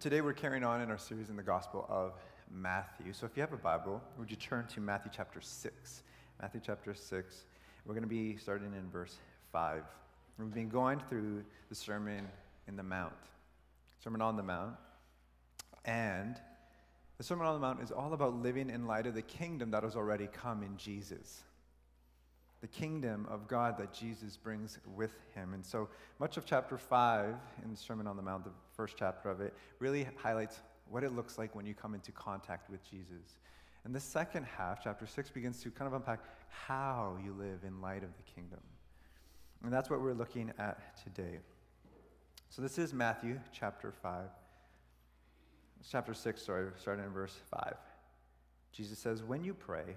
Today we're carrying on in our series in the Gospel of Matthew. So if you have a Bible, would you turn to Matthew chapter 6? Matthew chapter 6. We're going to be starting in verse 5. We've been going through the Sermon on the Mount. And the Sermon on the Mount is all about living in light of the kingdom that has already come in Jesus. The kingdom of God that Jesus brings with him. And so much of chapter 5 in the Sermon on the Mount, the first chapter of it, really highlights what it looks like when you come into contact with Jesus. And the second half, chapter 6, begins to kind of unpack how you live in light of the kingdom. And that's what we're looking at today. So this is Matthew chapter 5. Chapter 6, starting in verse 5. Jesus says, "When you pray,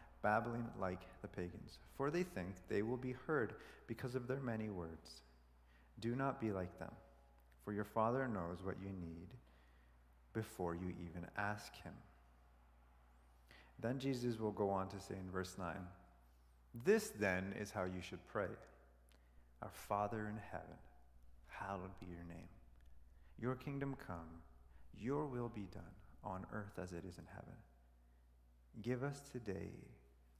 babbling like the pagans, for they think they will be heard because of their many words. Do not be like them, for your Father knows what you need before you even ask him." Then Jesus will go on to say in verse 9, "This then is how you should pray. Our Father in heaven, hallowed be your name. Your kingdom come, your will be done on earth as it is in heaven. Give us today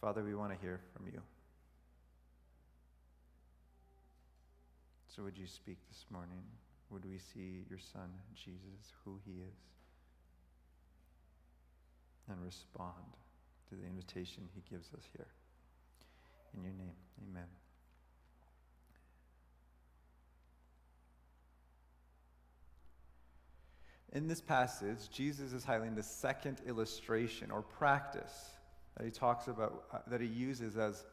Father, we want to hear from you. So would you speak this morning? Would we see your Son, Jesus, who he is, and respond to the invitation he gives us here? In your name, amen. In this passage, Jesus is highlighting the second illustration or practice that he talks about, that he uses as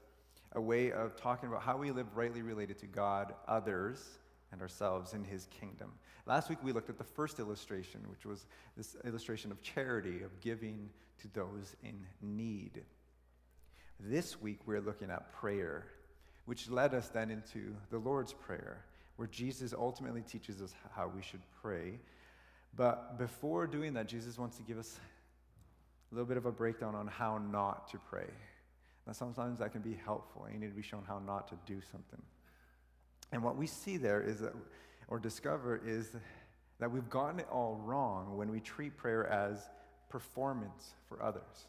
a way of talking about how we live rightly related to God, others, and ourselves in his kingdom. Last week we looked at the first illustration, which was this illustration of charity, of giving to those in need. This week we're looking at prayer, which led us then into the Lord's Prayer, where Jesus ultimately teaches us how we should pray. But before doing that, Jesus wants to give us a little bit of a breakdown on how not to pray. Now, sometimes that can be helpful. You need to be shown how not to do something. And what we see there is that, or discover, is that we've gotten it all wrong when we treat prayer as performance for others.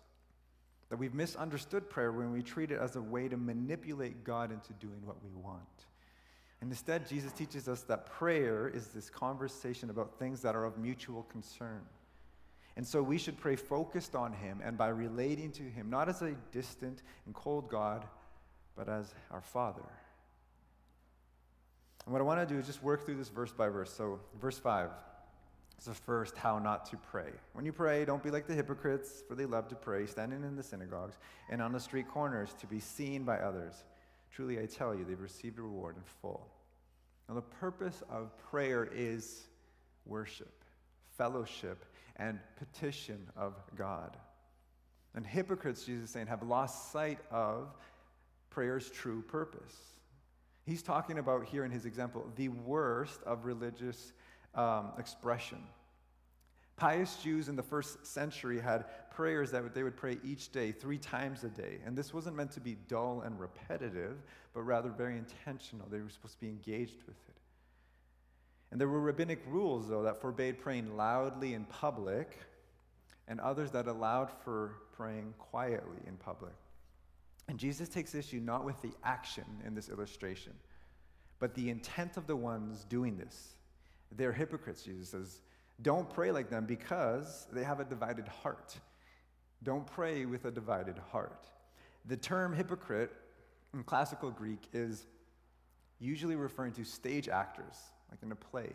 That we've misunderstood prayer when we treat it as a way to manipulate God into doing what we want. And instead, Jesus teaches us that prayer is this conversation about things that are of mutual concern. And so we should pray focused on him and by relating to him, not as a distant and cold God, but as our Father. And what I want to do is just work through this verse by verse. So verse 5 is the first how not to pray. "When you pray, don't be like the hypocrites, for they love to pray, standing in the synagogues and on the street corners to be seen by others. Truly, I tell you, they've received a reward in full." Now, the purpose of prayer is worship, fellowship, and petition of God. And hypocrites, Jesus is saying, have lost sight of prayer's true purpose. He's talking about here in his example the worst of religious expression. Pious Jews in the first century had prayers that they would pray each day, 3 times a day. And this wasn't meant to be dull and repetitive, but rather very intentional. They were supposed to be engaged with it. And there were rabbinic rules, though, that forbade praying loudly in public, and others that allowed for praying quietly in public. And Jesus takes issue not with the action in this illustration, but the intent of the ones doing this. They're hypocrites, Jesus says. Don't pray like them because they have a divided heart. Don't pray with a divided heart. The term hypocrite in classical Greek is usually referring to stage actors, like in a play.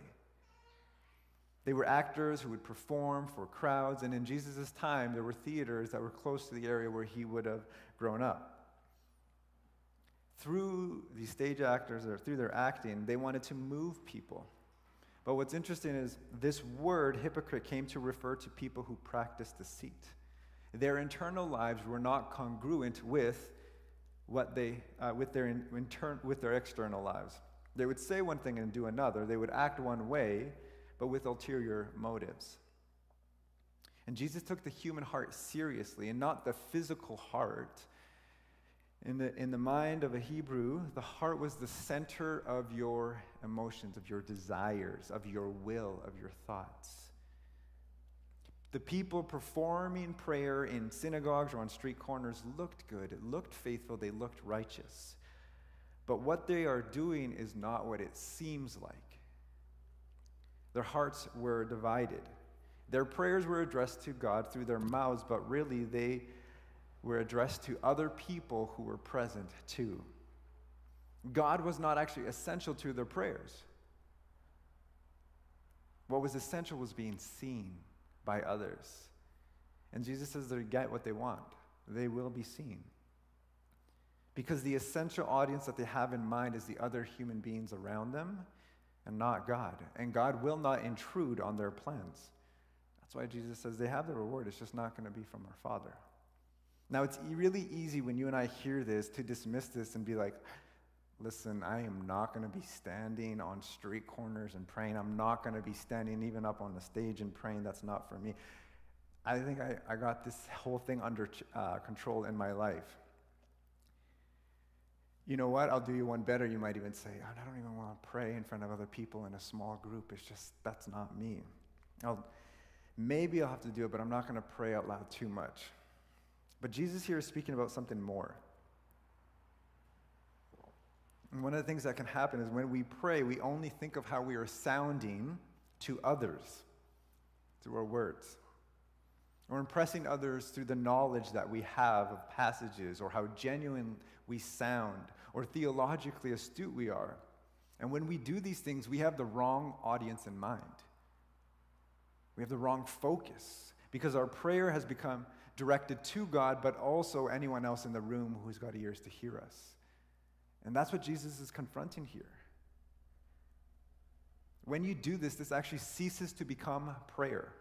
They were actors who would perform for crowds, and in Jesus' time, there were theaters that were close to the area where he would have grown up. Through these stage actors, or through their acting, they wanted to move people. But what's interesting is this word, hypocrite, came to refer to people who practiced deceit. Their internal lives were not congruent with what they with their external lives. They would say one thing and do another. They would act one way, but with ulterior motives. And Jesus took the human heart seriously, and not the physical heart. In the mind of a Hebrew, the heart was the center of your emotions, of your desires, of your will, of your thoughts. The people performing prayer in synagogues or on street corners looked good, it looked faithful, they looked righteous. But what they are doing is not what it seems like. Their hearts were divided. Their prayers were addressed to God through their mouths, but really they were addressed to other people who were present too. God was not actually essential to their prayers. What was essential was being seen by others. And Jesus says they get what they want. They will be seen. Because the essential audience that they have in mind is the other human beings around them and not God. And God will not intrude on their plans. That's why Jesus says they have the reward. It's just not going to be from our Father. Now, it's really easy when you and I hear this to dismiss this and be like, listen, I am not going to be standing on street corners and praying. I'm not going to be standing even up on the stage and praying. That's not for me. I think I got this whole thing under control in my life. You know what? I'll do you one better. You might even say, I don't even want to pray in front of other people in a small group. It's just, that's not me. Maybe I'll have to do it, but I'm not going to pray out loud too much. But Jesus here is speaking about something more. And one of the things that can happen is when we pray, we only think of how we are sounding to others through our words. Or impressing others through the knowledge that we have of passages, or how genuine we sound, or theologically astute we are. And when we do these things, we have the wrong audience in mind. We have the wrong focus. Because our prayer has become directed to God, but also anyone else in the room who's got ears to hear us. And that's what Jesus is confronting here. When you do this, this actually ceases to become prayer.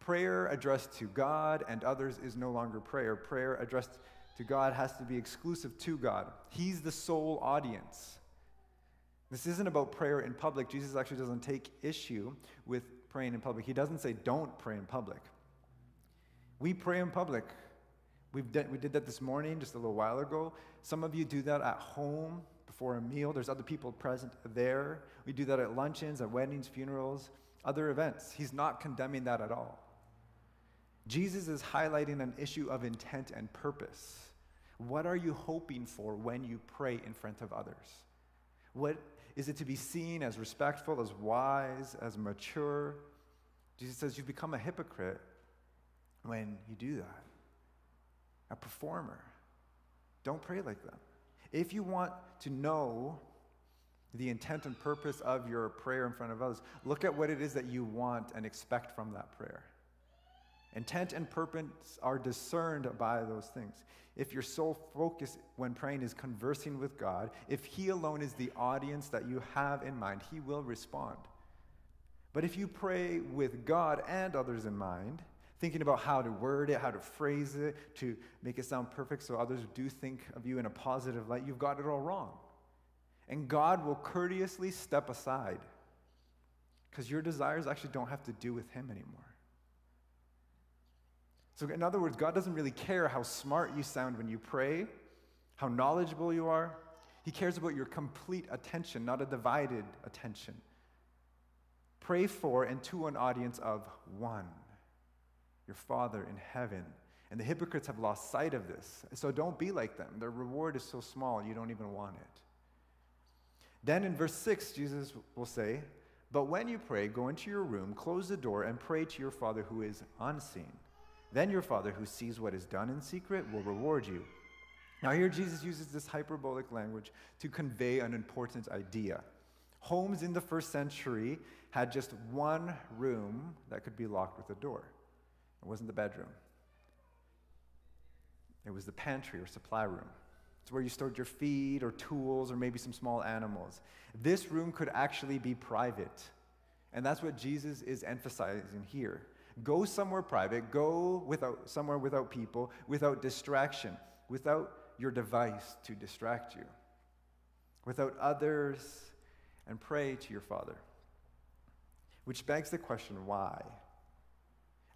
Prayer addressed to God and others is no longer prayer. Prayer addressed to God has to be exclusive to God. He's the sole audience. This isn't about prayer in public. Jesus actually doesn't take issue with praying in public. He doesn't say don't pray in public. We pray in public. We did that this morning, just a little while ago. Some of you do that at home before a meal. There's other people present there. We do that at luncheons, at weddings, funerals, other events. He's not condemning that at all. Jesus is highlighting an issue of intent and purpose. What are you hoping for when you pray in front of others? What is it to be seen as respectful, as wise, as mature? Jesus says you've become a hypocrite when you do that. A performer. Don't pray like them. If you want to know the intent and purpose of your prayer in front of others, look at what it is that you want and expect from that prayer. Intent and purpose are discerned by those things. If your sole focus when praying is conversing with God, if He alone is the audience that you have in mind, He will respond. But if you pray with God and others in mind, thinking about how to word it, how to phrase it, to make it sound perfect so others do think of you in a positive light, you've got it all wrong. And God will courteously step aside because your desires actually don't have to do with Him anymore. So in other words, God doesn't really care how smart you sound when you pray, how knowledgeable you are. He cares about your complete attention, not a divided attention. Pray for and to an audience of one, your Father in heaven. And the hypocrites have lost sight of this. So don't be like them. Their reward is so small, you don't even want it. Then in verse 6, Jesus will say, "But when you pray, go into your room, close the door, and pray to your Father who is unseen. Then your Father who sees what is done in secret will reward you. Now here Jesus uses this hyperbolic language to convey an important idea. Homes in the first century had just one room that could be locked with a door. It wasn't the bedroom. It was the pantry or supply room. It's where you stored your feed or tools or maybe some small animals. This room could actually be private. And that's what Jesus is emphasizing here. Go somewhere private, go without somewhere without people, without distraction, without your device to distract you, without others, and pray to your Father. Which begs the question, why?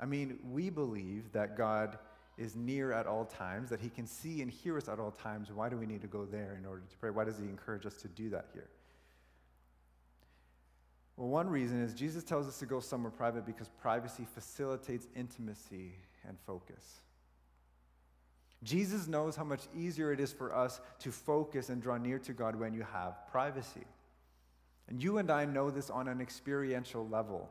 I mean, we believe that God is near at all times, that he can see and hear us at all times. Why do we need to go there in order to pray? Why does he encourage us to do that here? Well, one reason is Jesus tells us to go somewhere private because privacy facilitates intimacy and focus. Jesus knows how much easier it is for us to focus and draw near to God when you have privacy. And you and I know this on an experiential level,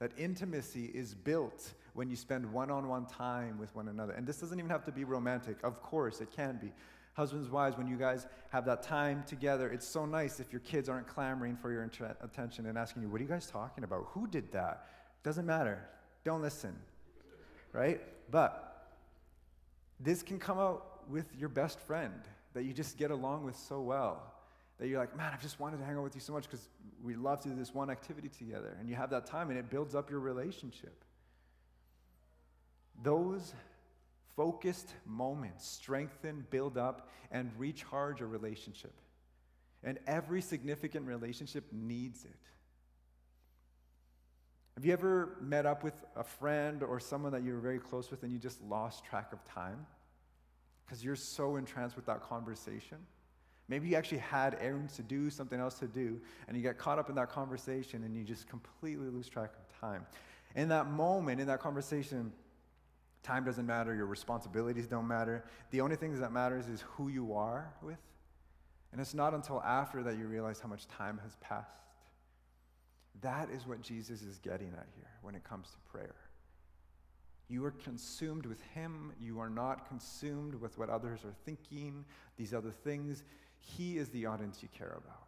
that intimacy is built when you spend one-on-one time with one another. And this doesn't even have to be romantic. Of course, it can be. Husbands, wives, when you guys have that time together, it's so nice if your kids aren't clamoring for your attention and asking you, what are you guys talking about? Who did that? Doesn't matter. Don't listen, right? But this can come out with your best friend that you just get along with so well, that you're like, man, I've just wanted to hang out with you so much because we love to do this one activity together. And you have that time, and it builds up your relationship. Those focused moments strengthen, build up, and recharge a relationship. And every significant relationship needs it. Have you ever met up with a friend or someone that you were very close with and you just lost track of time? Because you're so entranced with that conversation. Maybe you actually had errands to do, something else to do, and you get caught up in that conversation and you just completely lose track of time. In that moment, in that conversation, time doesn't matter, your responsibilities don't matter. The only thing that matters is who you are with. And it's not until after that you realize how much time has passed. That is what Jesus is getting at here when it comes to prayer. You are consumed with him. You are not consumed with what others are thinking, these other things. He is the audience you care about.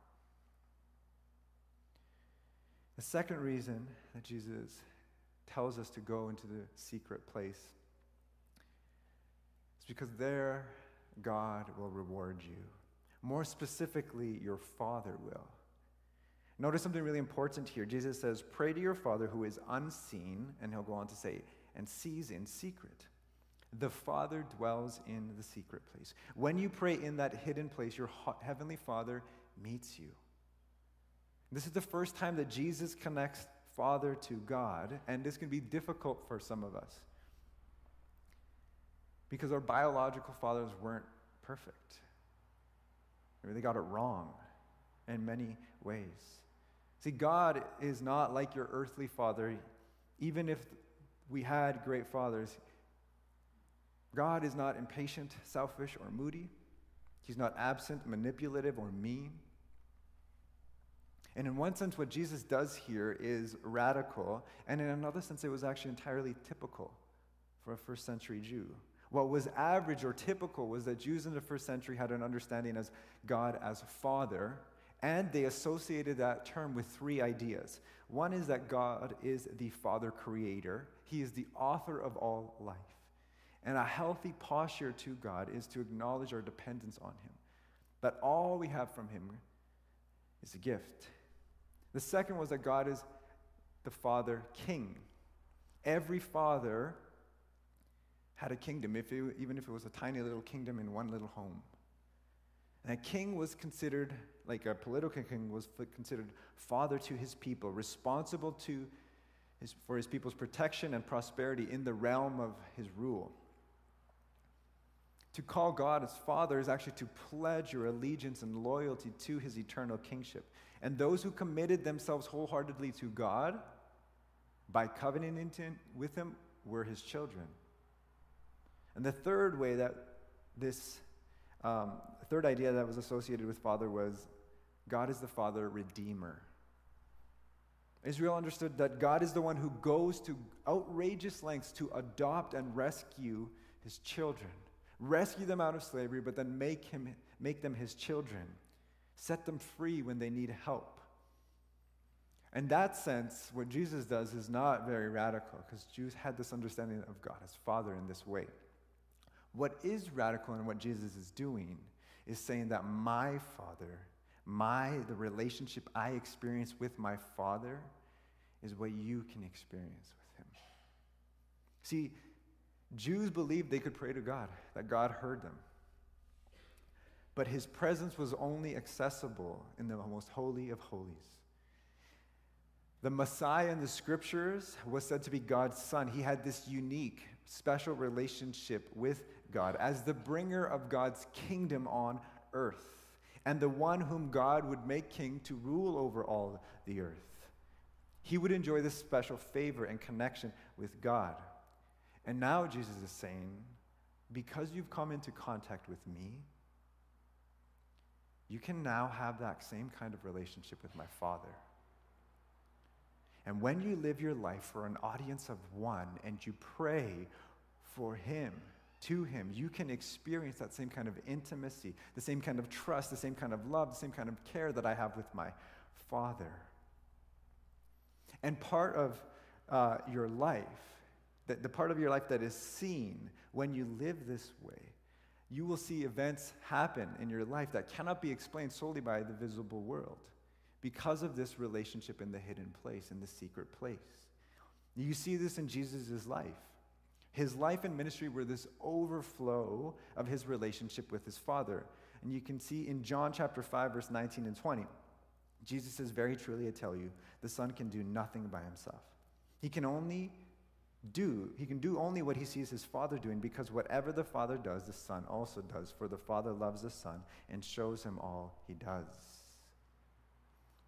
The second reason that Jesus tells us to go into the secret place is because there God will reward you. More specifically, your Father will. Notice something really important here. Jesus says, pray to your Father who is unseen, and he'll go on to say, and sees in secret. The Father dwells in the secret place. When you pray in that hidden place, your heavenly Father meets you. This is the first time that Jesus connects Father to God, and this can be difficult for some of us because our biological fathers weren't perfect. I mean, they got it wrong in many ways. See, God is not like your earthly father. Even if we had great fathers, God is not impatient, selfish, or moody. He's not absent, manipulative, or mean. And in one sense, what Jesus does here is radical, and in another sense, it was actually entirely typical for a first century Jew. What was average or typical was that Jews in the first century had an understanding of God as Father, and they associated that term with three ideas. One is that God is the Father Creator. He is the author of all life. And a healthy posture to God is to acknowledge our dependence on him, that all we have from him is a gift. The second was that God is the Father King. Every father had a kingdom, even if it was a tiny little kingdom in one little home. And a king was considered, like a political king, was considered father to his people, responsible for his people's protection and prosperity in the realm of his rule. To call God as Father is actually to pledge your allegiance and loyalty to his eternal kingship. And those who committed themselves wholeheartedly to God by covenant with him were his children. And the third way that this third idea that was associated with Father was God is the Father Redeemer. Israel understood that God is the one who goes to outrageous lengths to adopt and rescue his children, rescue them out of slavery, but then make them his children, set them free when they need help. In that sense, what Jesus does is not very radical, because Jews had this understanding of God as Father in this way. What is radical in what Jesus is doing is saying that my Father, the relationship I experience with my Father is what you can experience with him. See, Jews believed they could pray to God, that God heard them. But his presence was only accessible in the most holy of holies. The Messiah in the Scriptures was said to be God's Son. He had this unique, special relationship with God as the bringer of God's kingdom on earth, and the one whom God would make king to rule over all the earth. He would enjoy this special favor and connection with God. And now Jesus is saying, because you've come into contact with me, you can now have that same kind of relationship with my Father. And when you live your life for an audience of one and you pray for him, to him, you can experience that same kind of intimacy, the same kind of trust, the same kind of love, the same kind of care that I have with my Father. And part of your life, the part of your life that is seen when you live this way, you will see events happen in your life that cannot be explained solely by the visible world because of this relationship in the hidden place, in the secret place. You see this in Jesus' life. His life and ministry were this overflow of his relationship with his Father. And you can see in John chapter 5, verse 19 and 20, Jesus says, "Very truly I tell you, the Son can do nothing by himself. He can do only what he sees his Father doing, because whatever the Father does, the Son also does, for the Father loves the Son and shows him all he does."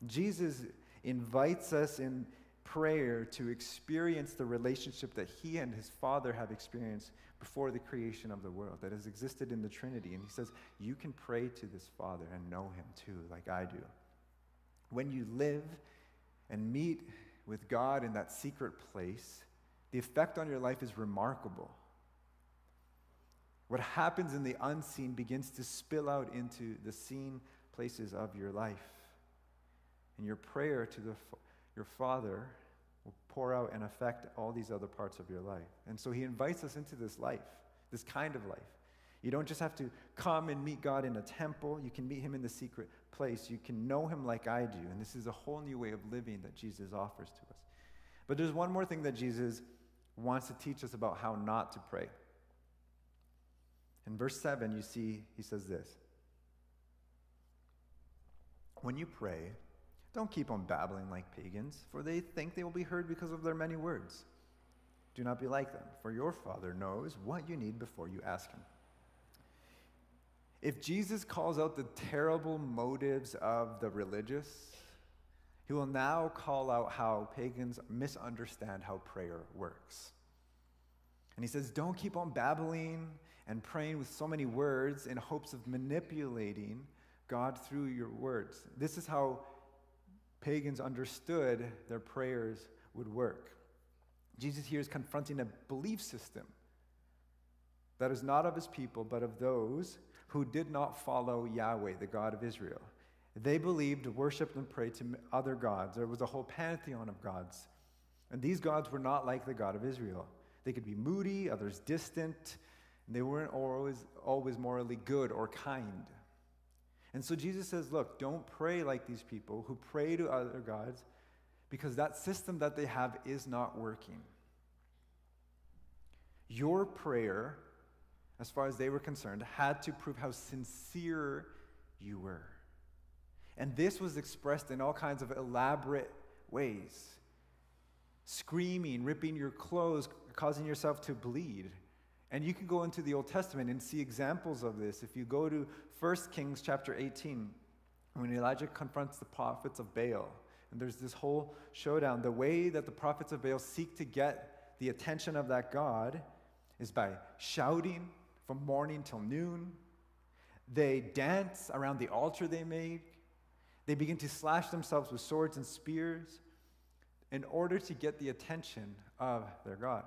Jesus invites us in prayer to experience the relationship that he and his Father have experienced before the creation of the world, that has existed in the Trinity. And he says, you can pray to this Father and know him too, like I do. When you live and meet with God in that secret place, the effect on your life is remarkable. What happens in the unseen begins to spill out into the seen places of your life. And your prayer to your Father will pour out and affect all these other parts of your life. And so he invites us into this life, this kind of life. You don't just have to come and meet God in a temple. You can meet him in the secret place. You can know him like I do. And this is a whole new way of living that Jesus offers to us. But there's one more thing that Jesus wants to teach us about how not to pray. In verse 7, you see, he says this. When you pray, don't keep on babbling like pagans, for they think they will be heard because of their many words. Do not be like them, for your Father knows what you need before you ask him. If Jesus calls out the terrible motives of the religious, he will now call out how pagans misunderstand how prayer works. And he says, don't keep on babbling and praying with so many words in hopes of manipulating God through your words. This is how pagans understood their prayers would work. Jesus here is confronting a belief system that is not of his people, but of those who did not follow Yahweh, the God of Israel. They believed, worshipped, and prayed to other gods. There was a whole pantheon of gods. And these gods were not like the God of Israel. They could be moody, others distant, and they weren't always morally good or kind. And so Jesus says, look, don't pray like these people who pray to other gods, because that system that they have is not working. Your prayer, as far as they were concerned, had to prove how sincere you were. And this was expressed in all kinds of elaborate ways. Screaming, ripping your clothes, causing yourself to bleed. And you can go into the Old Testament and see examples of this. If you go to 1 Kings chapter 18, when Elijah confronts the prophets of Baal, and there's this whole showdown, the way that the prophets of Baal seek to get the attention of that God is by shouting from morning till noon. They dance around the altar they made. They begin to slash themselves with swords and spears. in order to get the attention of their god.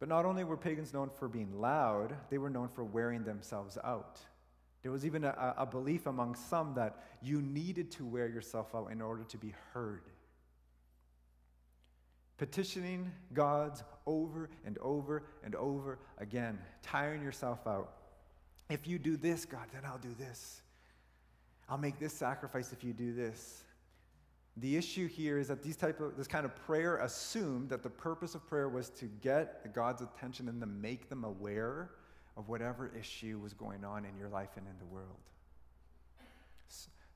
But not only were pagans known for being loud, they were known for wearing themselves out. There was even a belief among some that you needed to wear yourself out in order to be heard. Petitioning gods over and over and over again, tiring yourself out. If you do this, God, then I'll do this. I'll make this sacrifice if you do this. The issue here is that this kind of prayer assumed that the purpose of prayer was to get God's attention and to make them aware of whatever issue was going on in your life and in the world,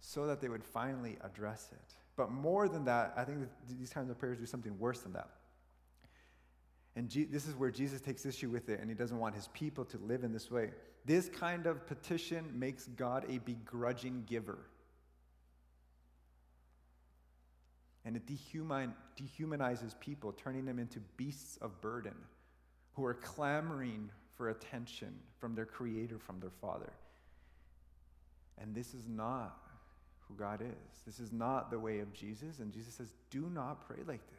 so that they would finally address it. But more than that, I think that these kinds of prayers do something worse than that. And this is where Jesus takes issue with it, and he doesn't want his people to live in this way. This kind of petition makes God a begrudging giver. And it dehumanizes people, turning them into beasts of burden who are clamoring for attention from their Creator, from their Father. And this is not who God is. This is not the way of Jesus. And Jesus says, do not pray like this.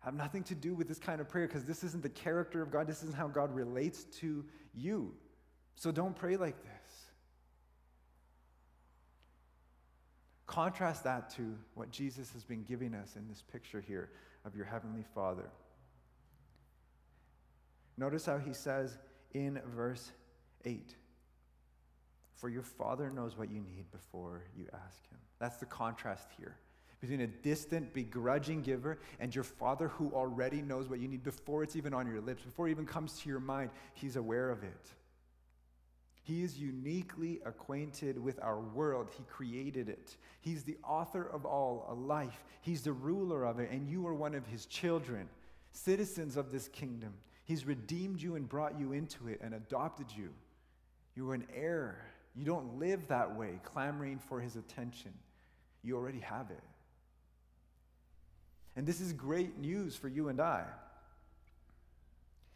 Have nothing to do with this kind of prayer, because this isn't the character of God. This isn't how God relates to you. So don't pray like this. Contrast that to what Jesus has been giving us in this picture here of your Heavenly Father. Notice how he says in verse 8, for your Father knows what you need before you ask him. That's the contrast here between a distant, begrudging giver and your Father who already knows what you need before it's even on your lips, before it even comes to your mind. He's aware of it. He is uniquely acquainted with our world. He created it. He's the author of all a life. He's the ruler of it, and you are one of his children, citizens of this kingdom. He's redeemed you and brought you into it and adopted you. You are an heir. You don't live that way, clamoring for his attention. You already have it. And this is great news for you and I.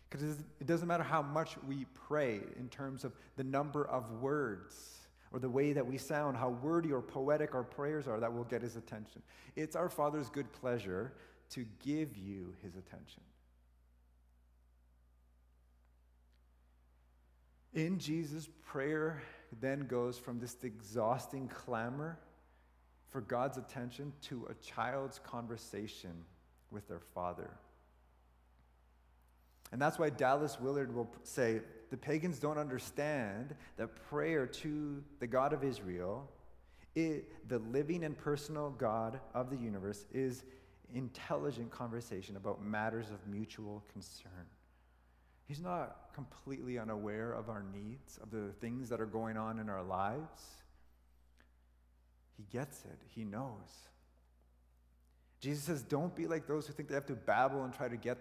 Because it doesn't matter how much we pray in terms of the number of words or the way that we sound, how wordy or poetic our prayers are that will get his attention. It's our Father's good pleasure to give you his attention. In Jesus, prayer then goes from this exhausting clamor for God's attention to a child's conversation with their Father. And that's why Dallas Willard will say, the pagans don't understand that prayer to the God of Israel, the living and personal God of the universe, is intelligent conversation about matters of mutual concern. He's not completely unaware of our needs, of the things that are going on in our lives. He gets it. He knows. Jesus says, don't be like those who think they have to babble and try to get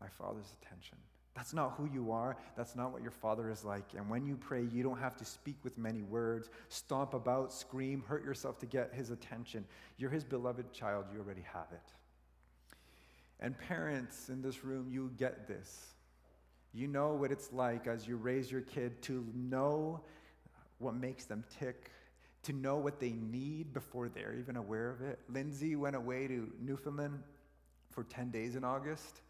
my Father's attention. That's not who you are. That's not what your Father is like. And when you pray, you don't have to speak with many words, stomp about, scream, hurt yourself to get his attention. You're his beloved child. You already have it. And parents in this room, you get this. You know what it's like as you raise your kid to know what makes them tick, to know what they need before they're even aware of it. Lindsay went away to Newfoundland for 10 days in August.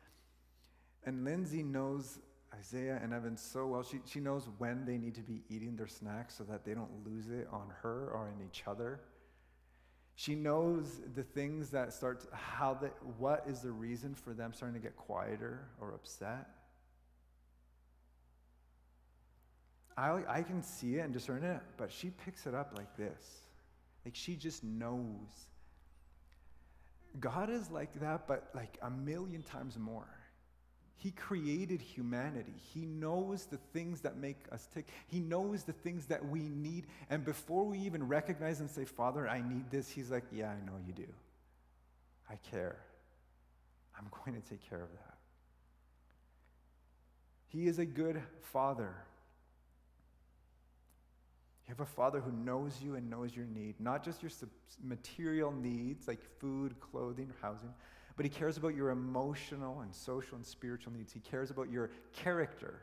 And Lindsay knows Isaiah and Evan so well. She knows when they need to be eating their snacks so that they don't lose it on her or on each other. She knows the things that start, what is the reason for them starting to get quieter or upset. I can see it and discern it, but she picks it up like this. Like she just knows. God is like that, but like a million times more. He created humanity. He knows the things that make us tick. He knows the things that we need. And before we even recognize and say, Father, I need this, he's like, yeah, I know you do. I care. I'm going to take care of that. He is a good Father. You have a Father who knows you and knows your need, not just your material needs like food, clothing, housing, but he cares about your emotional and social and spiritual needs. He cares about your character,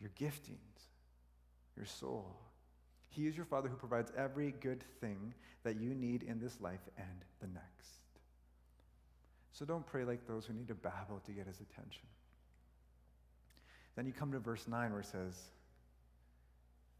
your giftings, your soul. He is your Father who provides every good thing that you need in this life and the next. So don't pray like those who need to babble to get his attention. Then you come to verse 9 where it says,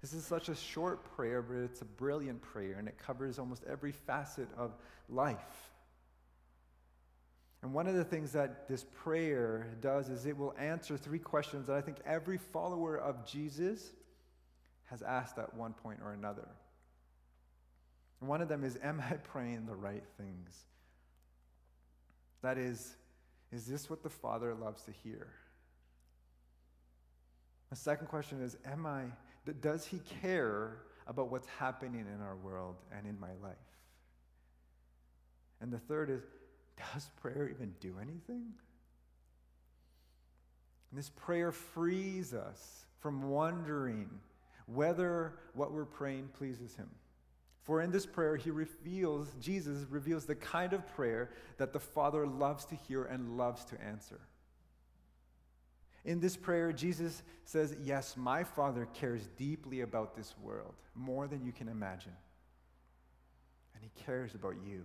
This is such a short prayer, but it's a brilliant prayer, and it covers almost every facet of life. And one of the things that this prayer does is it will answer three questions that I think every follower of Jesus has asked at one point or another. And one of them is, am I praying the right things? That is this what the Father loves to hear? The second question is, does he care about what's happening in our world and in my life? And the third is, does prayer even do anything? And this prayer frees us from wondering whether what we're praying pleases him. For in this prayer, Jesus reveals the kind of prayer that the Father loves to hear and loves to answer. In this prayer, Jesus says, yes, my Father cares deeply about this world, more than you can imagine. And he cares about you.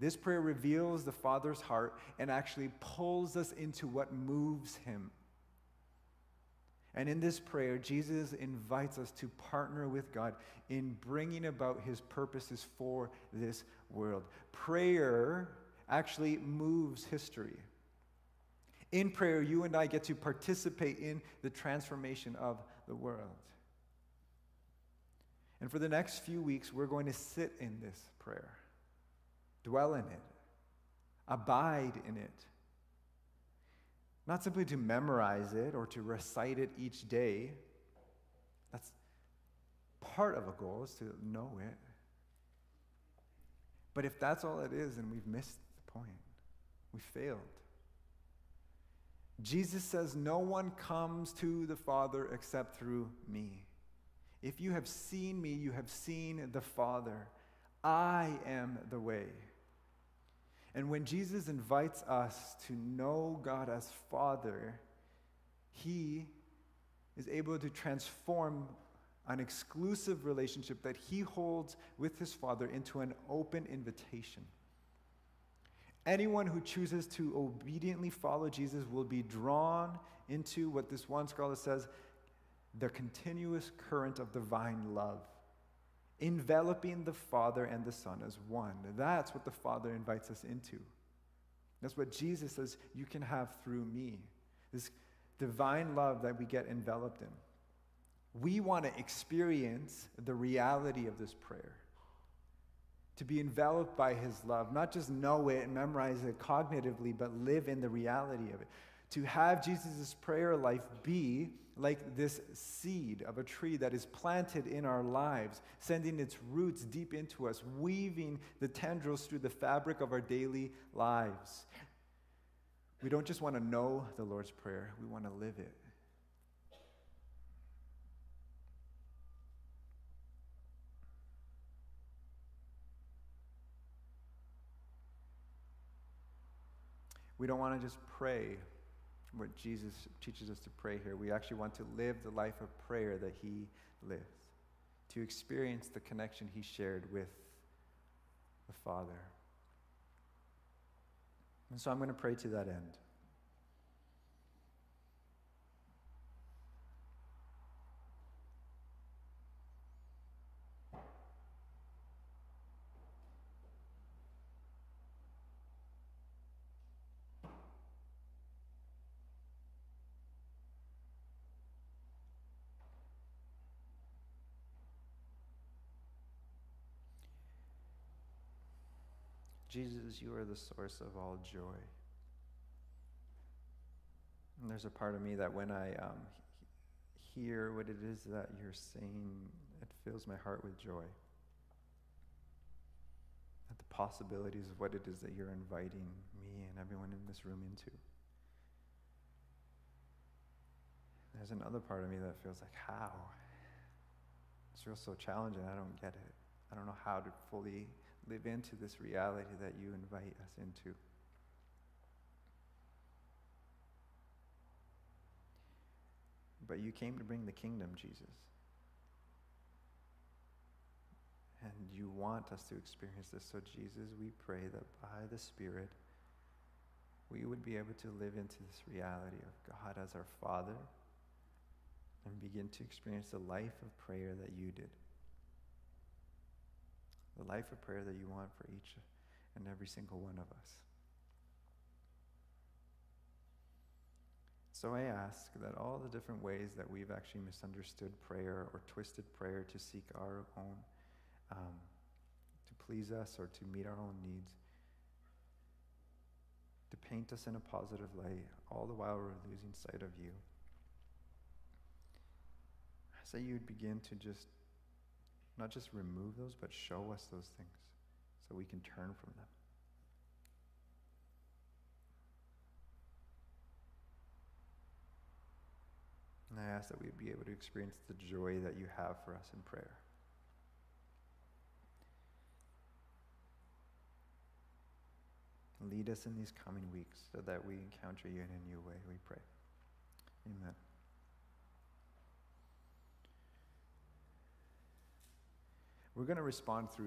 This prayer reveals the Father's heart and actually pulls us into what moves him. And in this prayer, Jesus invites us to partner with God in bringing about his purposes for this world. Prayer actually moves history. In prayer, you and I get to participate in the transformation of the world. And for the next few weeks, we're going to sit in this prayer, dwell in it, abide in it. Not simply to memorize it or to recite it each day. That's part of a goal, is to know it. But if that's all it is, then we've missed the point. We failed. Jesus says, no one comes to the Father except through me. If you have seen me, you have seen the Father. I am the way. And when Jesus invites us to know God as Father, he is able to transform an exclusive relationship that he holds with his Father into an open invitation. Anyone who chooses to obediently follow Jesus will be drawn into what this one scholar says, the continuous current of divine love, enveloping the Father and the Son as one. That's what the Father invites us into. That's what Jesus says you can have through me, this divine love that we get enveloped in. We want to experience the reality of this prayer, to be enveloped by his love, not just know it and memorize it cognitively, but live in the reality of it. To have Jesus' prayer life be like this seed of a tree that is planted in our lives, sending its roots deep into us, weaving the tendrils through the fabric of our daily lives. We don't just want to know the Lord's Prayer, we want to live it. We don't want to just pray what Jesus teaches us to pray here. We actually want to live the life of prayer that he lived, to experience the connection he shared with the Father. And so I'm going to pray to that end. Jesus, you are the source of all joy. And there's a part of me that when I hear what it is that you're saying, it fills my heart with joy at the possibilities of what it is that you're inviting me me and everyone in this room into. There's another part of me that feels like, how? This feels so challenging, I don't get it. I don't know how to fully live into this reality that you invite us into. But you came to bring the kingdom, Jesus. And you want us to experience this. So, Jesus, we pray that by the Spirit, we would be able to live into this reality of God as our Father and begin to experience the life of prayer that you did. The life of prayer that you want for each and every single one of us. So I ask that all the different ways that we've actually misunderstood prayer or twisted prayer to seek our own, to please us or to meet our own needs, to paint us in a positive light, all the while we're losing sight of you. I say you would begin to just, not just remove those, but show us those things so we can turn from them. And I ask that we'd be able to experience the joy that you have for us in prayer. Lead us in these coming weeks so that we encounter you in a new way, we pray. Amen. We're going to respond through